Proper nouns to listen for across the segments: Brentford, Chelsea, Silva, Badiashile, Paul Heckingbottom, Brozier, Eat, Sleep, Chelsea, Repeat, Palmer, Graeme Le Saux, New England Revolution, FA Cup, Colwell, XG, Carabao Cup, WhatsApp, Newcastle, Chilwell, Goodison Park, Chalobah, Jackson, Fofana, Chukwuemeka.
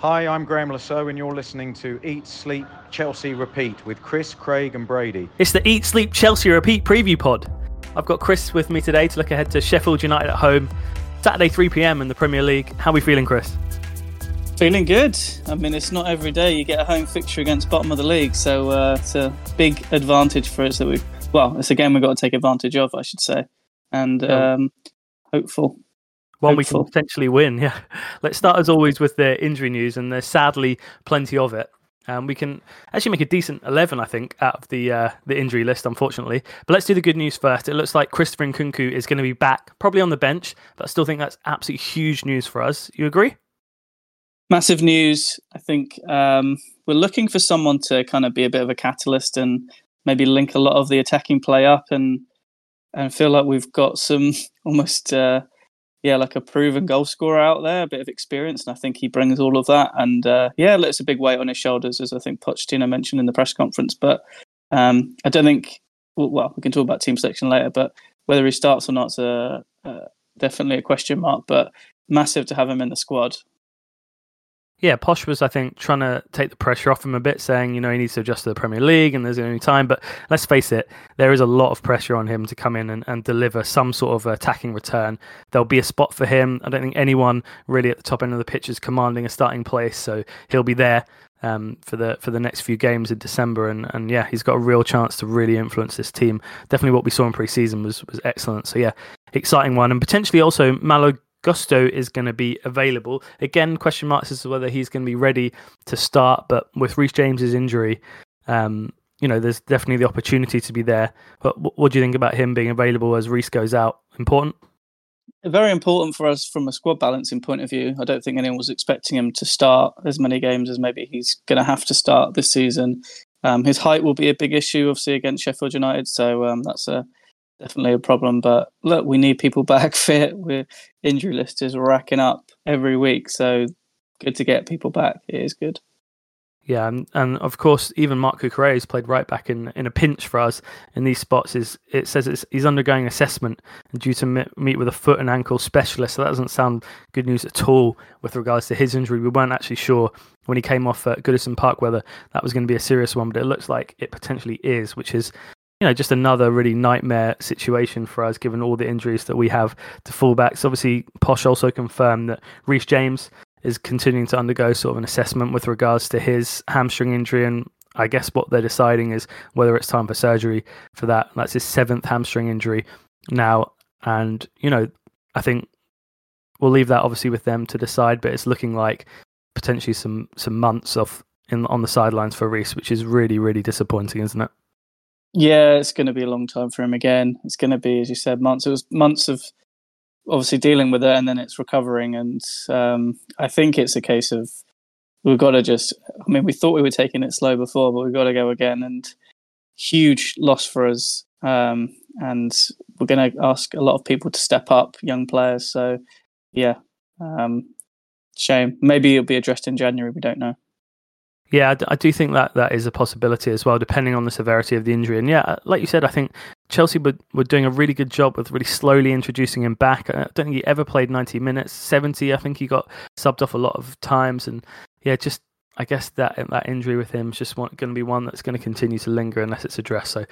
Hi, I'm Graeme Le Saux and you're listening to Eat, Sleep, Chelsea, Repeat with Chris, Craig and Brady. It's the Eat, Sleep, Chelsea, Repeat preview pod. I've got Chris with me today to look ahead to Sheffield United at home, Saturday 3 p.m. in the Premier League. How are we feeling, Chris? Feeling good. I mean, it's not every day you get a home fixture against bottom of the league, so it's a big advantage for us that we... Well, it's a game we've got to take advantage of, I should say, and hopeful. One we can potentially win, yeah. Let's start, as always, with the injury news, and there's sadly plenty of it. We can actually make a decent 11, I think, out of the injury list, unfortunately. But let's do the good news first. It looks like Christopher Nkunku is going to be back, probably on the bench, but I still think that's absolutely huge news for us. You agree? Massive news. I think we're looking for someone to kind of be a bit of a catalyst and maybe link a lot of the attacking play up and feel like we've got some almost... like a proven goal scorer out there, a bit of experience, and I think he brings all of that. And it's a big weight on his shoulders, as I think Pochettino mentioned in the press conference. But I don't think, we can talk about team selection later, but whether he starts or not is definitely a question mark, but massive to have him in the squad. Yeah, Posh was, I think, trying to take the pressure off him a bit, saying, he needs to adjust to the Premier League and there's only time. But let's face it, there is a lot of pressure on him to come in and deliver some sort of attacking return. There'll be a spot for him. I don't think anyone really at the top end of the pitch is commanding a starting place. So he'll be there for the next few games in December. And he's got a real chance to really influence this team. Definitely what we saw in pre-season was excellent. So, exciting one. And potentially also Malo Gusto is going to be available. Again, question marks as to whether he's going to be ready to start, but with Reece James's injury, there's definitely the opportunity to be there. But what do you think about him being available as Reece goes out? Important? Very important for us from a squad balancing point of view. I don't think anyone was expecting him to start as many games as maybe he's going to have to start this season. His height will be a big issue, obviously, against Sheffield United, so that's definitely a problem, but look, we need people back fit. We're injury list is racking up every week, so good to get people back. It is good. Yeah, and of course, even Marc Cucurella has played right back in a pinch for us in these spots. He's undergoing assessment and due to meet with a foot and ankle specialist, so that doesn't sound good news at all with regards to his injury. We weren't actually sure when he came off at Goodison Park whether that was going to be a serious one, but it looks like it potentially is, which is just another really nightmare situation for us, given all the injuries that we have to fullbacks. Obviously, Posh also confirmed that Reece James is continuing to undergo sort of an assessment with regards to his hamstring injury, and I guess what they're deciding is whether it's time for surgery for that. That's his 7th hamstring injury now, and I think we'll leave that obviously with them to decide. But it's looking like potentially some months off on the sidelines for Reece, which is really, really disappointing, isn't it? Yeah, it's going to be a long time for him again. It's going to be, as you said, months. It was months of obviously dealing with it, and then it's recovering. And I think it's a case of we've got to just... I mean, we thought we were taking it slow before, but we've got to go again. And huge loss for us. And we're going to ask a lot of people to step up, young players. So, shame. Maybe it'll be addressed in January. We don't know. Yeah, I do think that is a possibility as well, depending on the severity of the injury. And like you said, I think Chelsea were doing a really good job with really slowly introducing him back. I don't think he ever played 90 minutes. 70, I think he got subbed off a lot of times. And just I guess that injury with him is just going to be one that's going to continue to linger unless it's addressed. So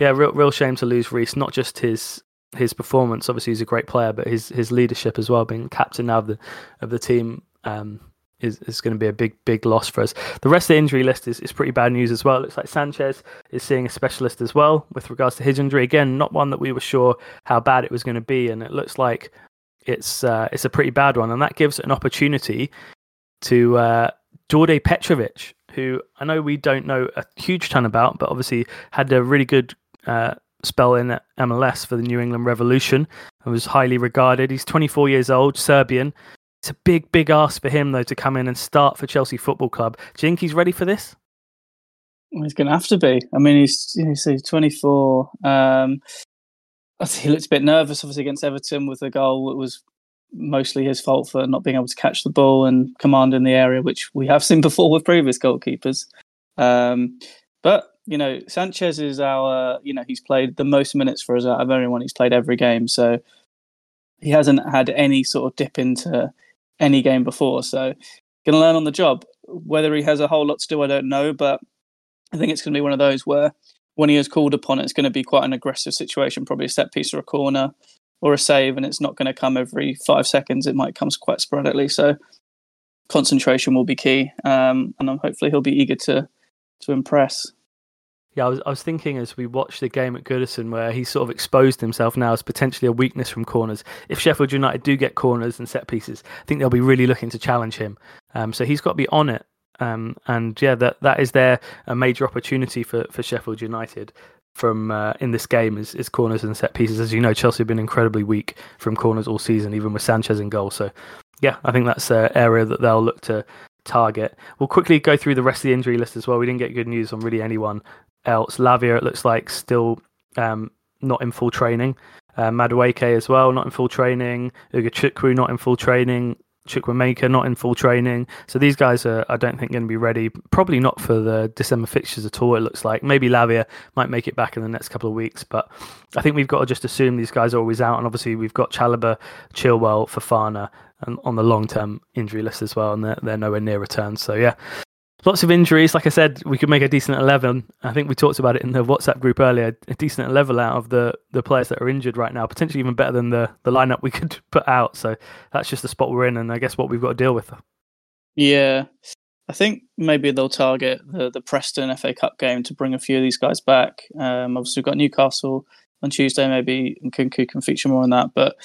real shame to lose Reece, not just his performance. Obviously, he's a great player, but his leadership as well, being captain now of the team. Is going to be a big, big loss for us. The rest of the injury list is pretty bad news as well. It looks like Sanchez is seeing a specialist as well with regards to his injury. Again, not one that we were sure how bad it was going to be, and it looks like it's a pretty bad one. And that gives an opportunity to Đorđe Petrovic, who I know we don't know a huge ton about, but obviously had a really good spell in MLS for the New England Revolution and was highly regarded. He's 24 years old, Serbian. It's a big, big ask for him, though, to come in and start for Chelsea Football Club. Do you think he's ready for this? He's going to have to be. I mean, he's 24. He looked a bit nervous, obviously, against Everton with the goal. It was mostly his fault for not being able to catch the ball and command in the area, which we have seen before with previous goalkeepers. But Sanchez is our... he's played the most minutes for us out of everyone. He's played every game, so he hasn't had any sort of dip into any game before, so going to learn on the job. Whether he has a whole lot to do, I don't know, but I think it's going to be one of those where when he is called upon, it's going to be quite an aggressive situation, probably a set piece or a corner or a save, and it's not going to come every 5 seconds. It might come quite sporadically. So concentration will be key, and hopefully he'll be eager to impress. Yeah, I was thinking as we watched the game at Goodison where he sort of exposed himself now as potentially a weakness from corners. If Sheffield United do get corners and set pieces, I think they'll be really looking to challenge him. So he's got to be on it. And yeah, that is there a major opportunity for Sheffield United from in this game is corners and set pieces. As you know, Chelsea have been incredibly weak from corners all season, even with Sanchez in goal. So yeah, I think that's an area that they'll look to target. We'll quickly go through the rest of the injury list as well. We didn't get good news on really anyone else. Lavia, it looks like, still not in full training. Madueke as well, not in full training. Ugochukwu, not in full training. Chukwuemeka, not in full training. So these guys are, I don't think, going to be ready. Probably not for the December fixtures at all, it looks like. Maybe Lavia might make it back in the next couple of weeks. But I think we've got to just assume these guys are always out. And obviously we've got Chalobah, Chilwell, Fofana and on the long-term injury list as well. And they're nowhere near return. So yeah, lots of injuries. Like I said, we could make a decent 11. I think we talked about it in the WhatsApp group earlier. A decent 11 out of the players that are injured right now, potentially even better than the lineup we could put out. So that's just the spot we're in, and I guess what we've got to deal with. Yeah, I think maybe they'll target the Preston FA Cup game to bring a few of these guys back. Obviously, we've got Newcastle on Tuesday. Maybe Nkunku can feature more on that. But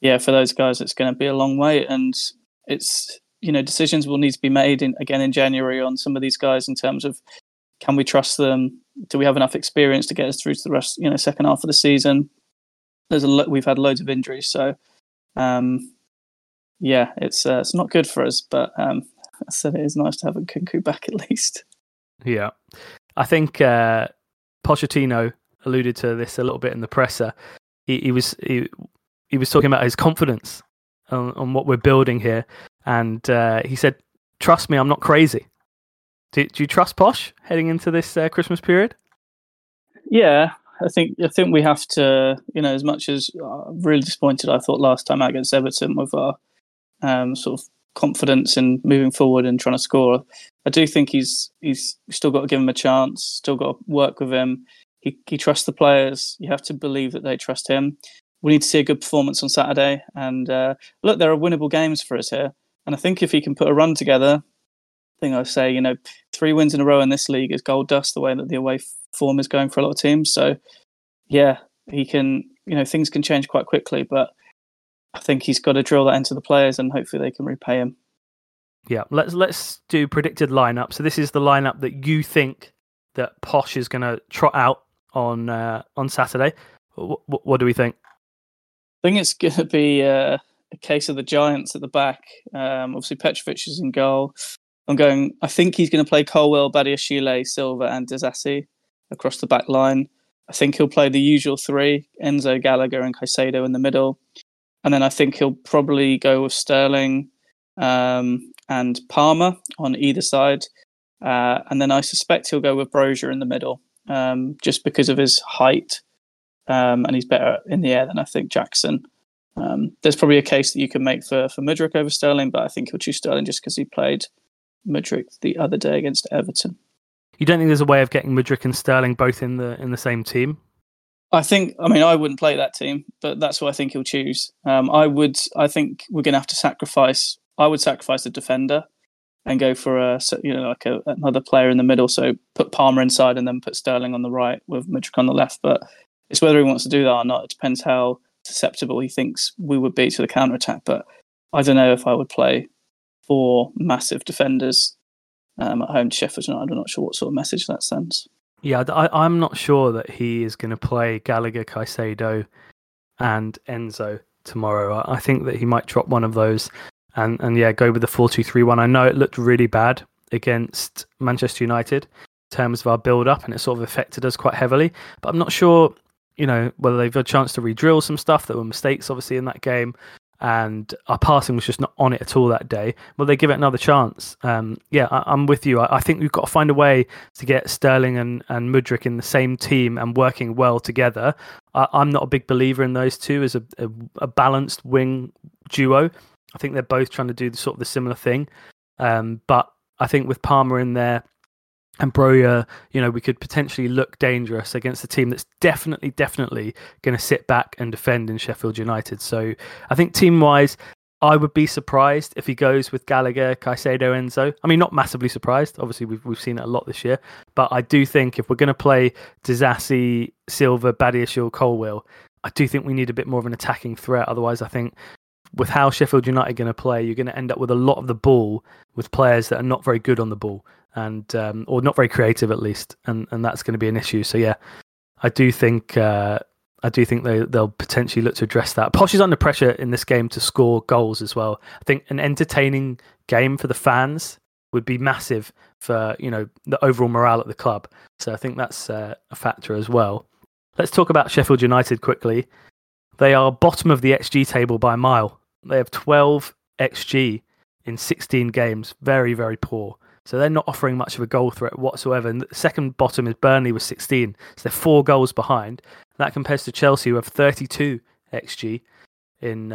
yeah, for those guys, it's going to be a long wait, and it's, you know, decisions will need to be made in January on some of these guys in terms of, can we trust them? Do we have enough experience to get us through to the rest, second half of the season? We've had loads of injuries, so it's not good for us. But I said it is nice to have Nkunku back at least. Yeah, I think Pochettino alluded to this a little bit in the presser. He was talking about his confidence on what we're building here. And he said, trust me, I'm not crazy. Do you trust Posh heading into this Christmas period? Yeah, I think we have to, as much as I'm really disappointed, I thought last time out against Everton with our sort of confidence in moving forward and trying to score. I do think he's still got to give him a chance, still got to work with him. He trusts the players. You have to believe that they trust him. We need to see a good performance on Saturday. And look, there are winnable games for us here. And I think if he can put a run together, I think I say, 3 wins in a row in this league is gold dust, the way that the away form is going for a lot of teams. So, yeah, he can, things can change quite quickly. But I think he's got to drill that into the players and hopefully they can repay him. Yeah, let's do predicted lineup. So this is the lineup that you think that Posh is going to trot out on Saturday. What do we think? I think it's going to be... a case of the giants at the back. Obviously, Petrovic is in goal. I think he's going to play Colwell, Badiashile, Silva, and Disassi across the back line. I think he'll play the usual 3: Enzo, Gallagher, and Caicedo in the middle. And then I think he'll probably go with Sterling and Palmer on either side. And then I suspect he'll go with Brozier in the middle, just because of his height, and he's better in the air than I think Jackson. There's probably a case that you can make for Mudryk over Sterling, but I think he'll choose Sterling just because he played Mudryk the other day against Everton. You don't think there's a way of getting Mudryk and Sterling both in the same team? I wouldn't play that team, but that's what I think he'll choose. I think we're going to have to sacrifice. I would sacrifice the defender and go for another player in the middle. So put Palmer inside and then put Sterling on the right with Mudryk on the left. But it's whether he wants to do that or not. It depends how susceptible he thinks we would be to the counter-attack, but I don't know if I would play 4 massive defenders at home to Sheffield United. I'm not sure what sort of message that sends. Yeah, I'm not sure that he is going to play Gallagher, Caicedo and Enzo tomorrow. I think that he might drop one of those and go with the 4-2-3-1. I know it looked really bad against Manchester United in terms of our build-up, and it sort of affected us quite heavily, but I'm not sure whether they've had a chance to re-drill some stuff. There were mistakes, obviously, in that game, and our passing was just not on it at all that day. Will they give it another chance? I'm with you. I think we've got to find a way to get Sterling and Mudryk in the same team and working well together. I'm not a big believer in those two as a balanced wing duo. I think they're both trying to do the similar thing. But I think with Palmer in there and Broya, you know, we could potentially look dangerous against a team that's definitely going to sit back and defend in Sheffield United. So I think team-wise, I would be surprised if he goes with Gallagher, Caicedo, Enzo. I mean, not massively surprised. Obviously, we've seen it a lot this year. But I do think if we're going to play Disasi, Silva, Badiashile, Colwell, I do think we need a bit more of an attacking threat. Otherwise, I think with how Sheffield United are going to play, you're going to end up with a lot of the ball with players that are not very good on the ball and or not very creative, at least. And that's going to be an issue. So, yeah, I do think they'll potentially look to address that. Poch is under pressure in this game to score goals as well. I think an entertaining game for the fans would be massive for, you know, the overall morale at the club. So I think that's a factor as well. Let's talk about Sheffield United quickly. They are bottom of the XG table by a mile. They have 12 XG in 16 games. Very, very poor. So they're not offering much of a goal threat whatsoever. And the second bottom is Burnley with 16. So they're 4 goals behind. That compares to Chelsea, who have 32 XG in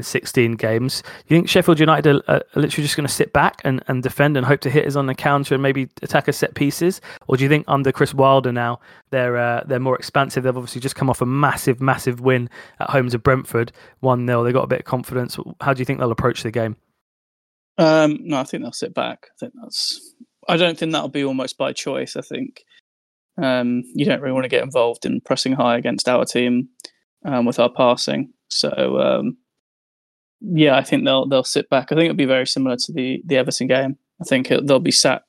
16 games. You think Sheffield United are literally just going to sit back and defend and hope to hit us on the counter and maybe attack us set pieces? Or do you think under Chris Wilder now, they're more expansive? They've obviously just come off a massive, massive win at home to Brentford, 1-0. They got a bit of confidence. How do you think they'll approach the game? No, I think they'll sit back. I don't think that'll be almost by choice, I think. You don't really want to get involved in pressing high against our team with our passing. So, yeah, I think they'll sit back. I think it'll be very similar to the Everton game. I think they'll be sat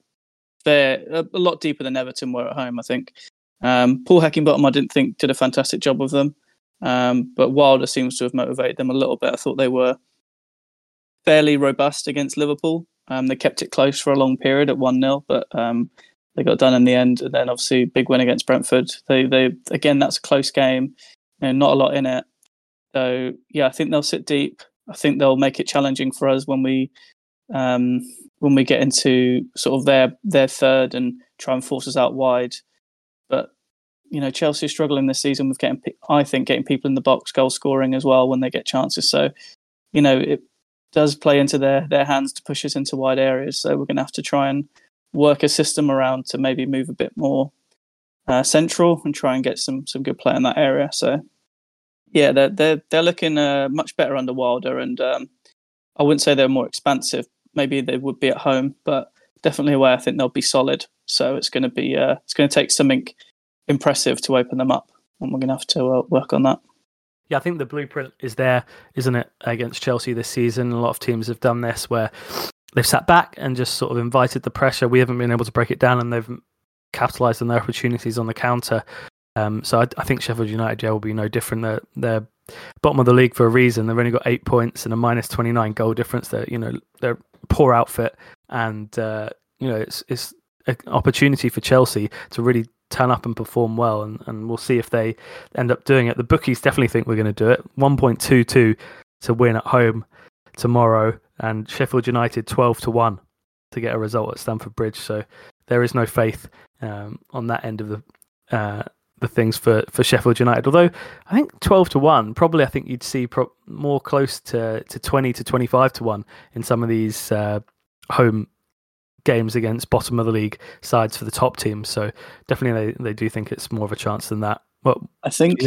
there a lot deeper than Everton were at home, I think. Paul Heckingbottom, I didn't think, did a fantastic job with them. But Wilder seems to have motivated them a little bit. I thought they were fairly robust against Liverpool. They kept it close for a long period at 1-0, but... they got done in the end, and then obviously big win against Brentford. They again, that's a close game, and not a lot in it. So yeah, I think they'll sit deep. I think they'll make it challenging for us when we get into sort of their third and try and force us out wide. But you know, Chelsea are struggling this season with getting people in the box, goal scoring as well when they get chances. So you know, it does play into their hands to push us into wide areas. So we're going to have to try and work a system around to maybe move a bit more central and try and get some good play in that area. So yeah, they're looking much better under Wilder, and I wouldn't say they're more expansive. Maybe they would be at home, but definitely away I think they'll be solid. So it's going to be it's going to take something impressive to open them up, and we're going to have to work on that. Yeah, I think the blueprint is there, isn't it? Against Chelsea this season, a lot of teams have done this where they've sat back and just sort of invited the pressure. We haven't been able to break it down, and they've capitalised on their opportunities on the counter. So I think Sheffield United will be no different. They're bottom of the league for a reason. They've only got 8 points and a minus 29 goal difference. They're a poor outfit, and it's an opportunity for Chelsea to really turn up and perform well, and we'll see if they end up doing it. The bookies definitely think we're going to do it. 1.22 to win at home tomorrow, and Sheffield United 12-1 to get a result at Stamford Bridge. So there is no faith on that end of the things for Sheffield United. Although I think 12-1, probably I think you'd see more close to 20-25-1 in some of these home games against bottom of the league sides for the top teams. So definitely they do think it's more of a chance than that. Well, I think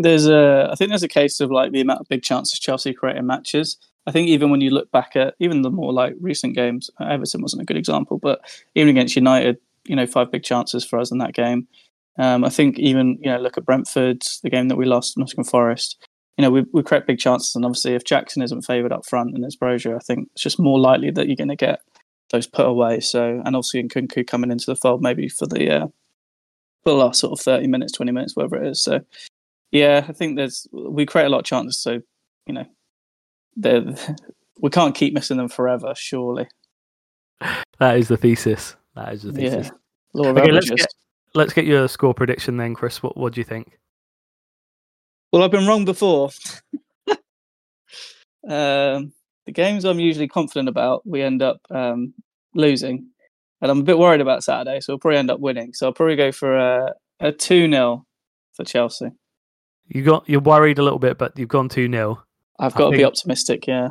there's a case of like the amount of big chances Chelsea create in matches. I think even when you look back at even the more like recent games, Everton wasn't a good example, but even against United, you know, 5 big chances for us in that game. I think even, you know, look at Brentford, the game that we lost, Nottingham Forest, you know, we create big chances. And obviously if Jackson isn't favoured up front and there's Brozier, I think it's just more likely that you're going to get those put away. So, and also Nkunku coming into the fold maybe for the last sort of 30 minutes, 20 minutes, whatever it is. So yeah, I think we create a lot of chances. So, you know, we can't keep missing them forever, surely. That is the thesis. Yeah. Okay, let's get your score prediction then, Chris. What do you think? Well, I've been wrong before. The games I'm usually confident about, we end up losing. And I'm a bit worried about Saturday, so we'll probably end up winning. So I'll probably go for a 2-0 for Chelsea. You're worried a little bit, but you've gone 2-0. I've got to be optimistic, yeah.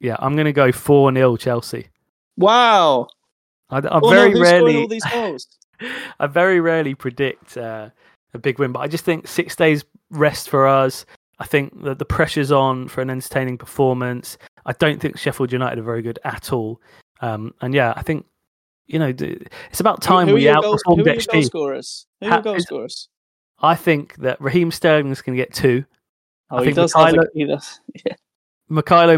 Yeah, I'm going to go 4-0 Chelsea. Wow. I very rarely predict a big win, but I just think 6 days rest for us. I think that the pressure's on for an entertaining performance. I don't think Sheffield United are very good at all. And yeah, I think, you know, it's about time we outperformed XG. Who are your goal scorers? I think that Raheem Sterling is going to get two. Oh, I think Mikhailo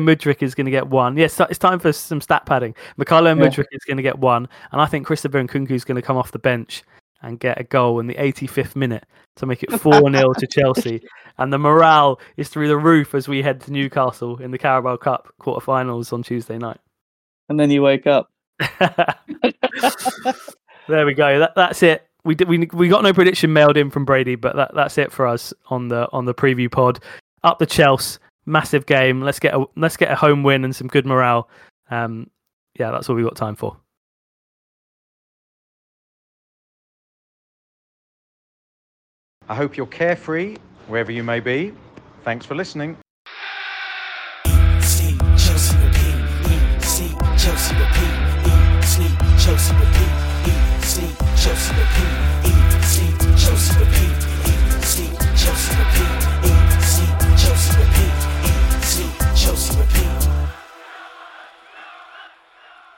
Mudryk is going to get one. Yes, it's time for some stat padding. Mudryk is going to get one. And I think Christopher Nkunku is going to come off the bench and get a goal in the 85th minute to make it 4-0 to Chelsea. And the morale is through the roof as we head to Newcastle in the Carabao Cup quarterfinals on Tuesday night. And then you wake up. There we go. That's it. We got no prediction mailed in from Brady, but that's it for us on the preview pod. Up the Chelsea, massive game. Let's get a home win and some good morale. Yeah, that's all we got time for. I hope you're carefree wherever you may be. Thanks for listening.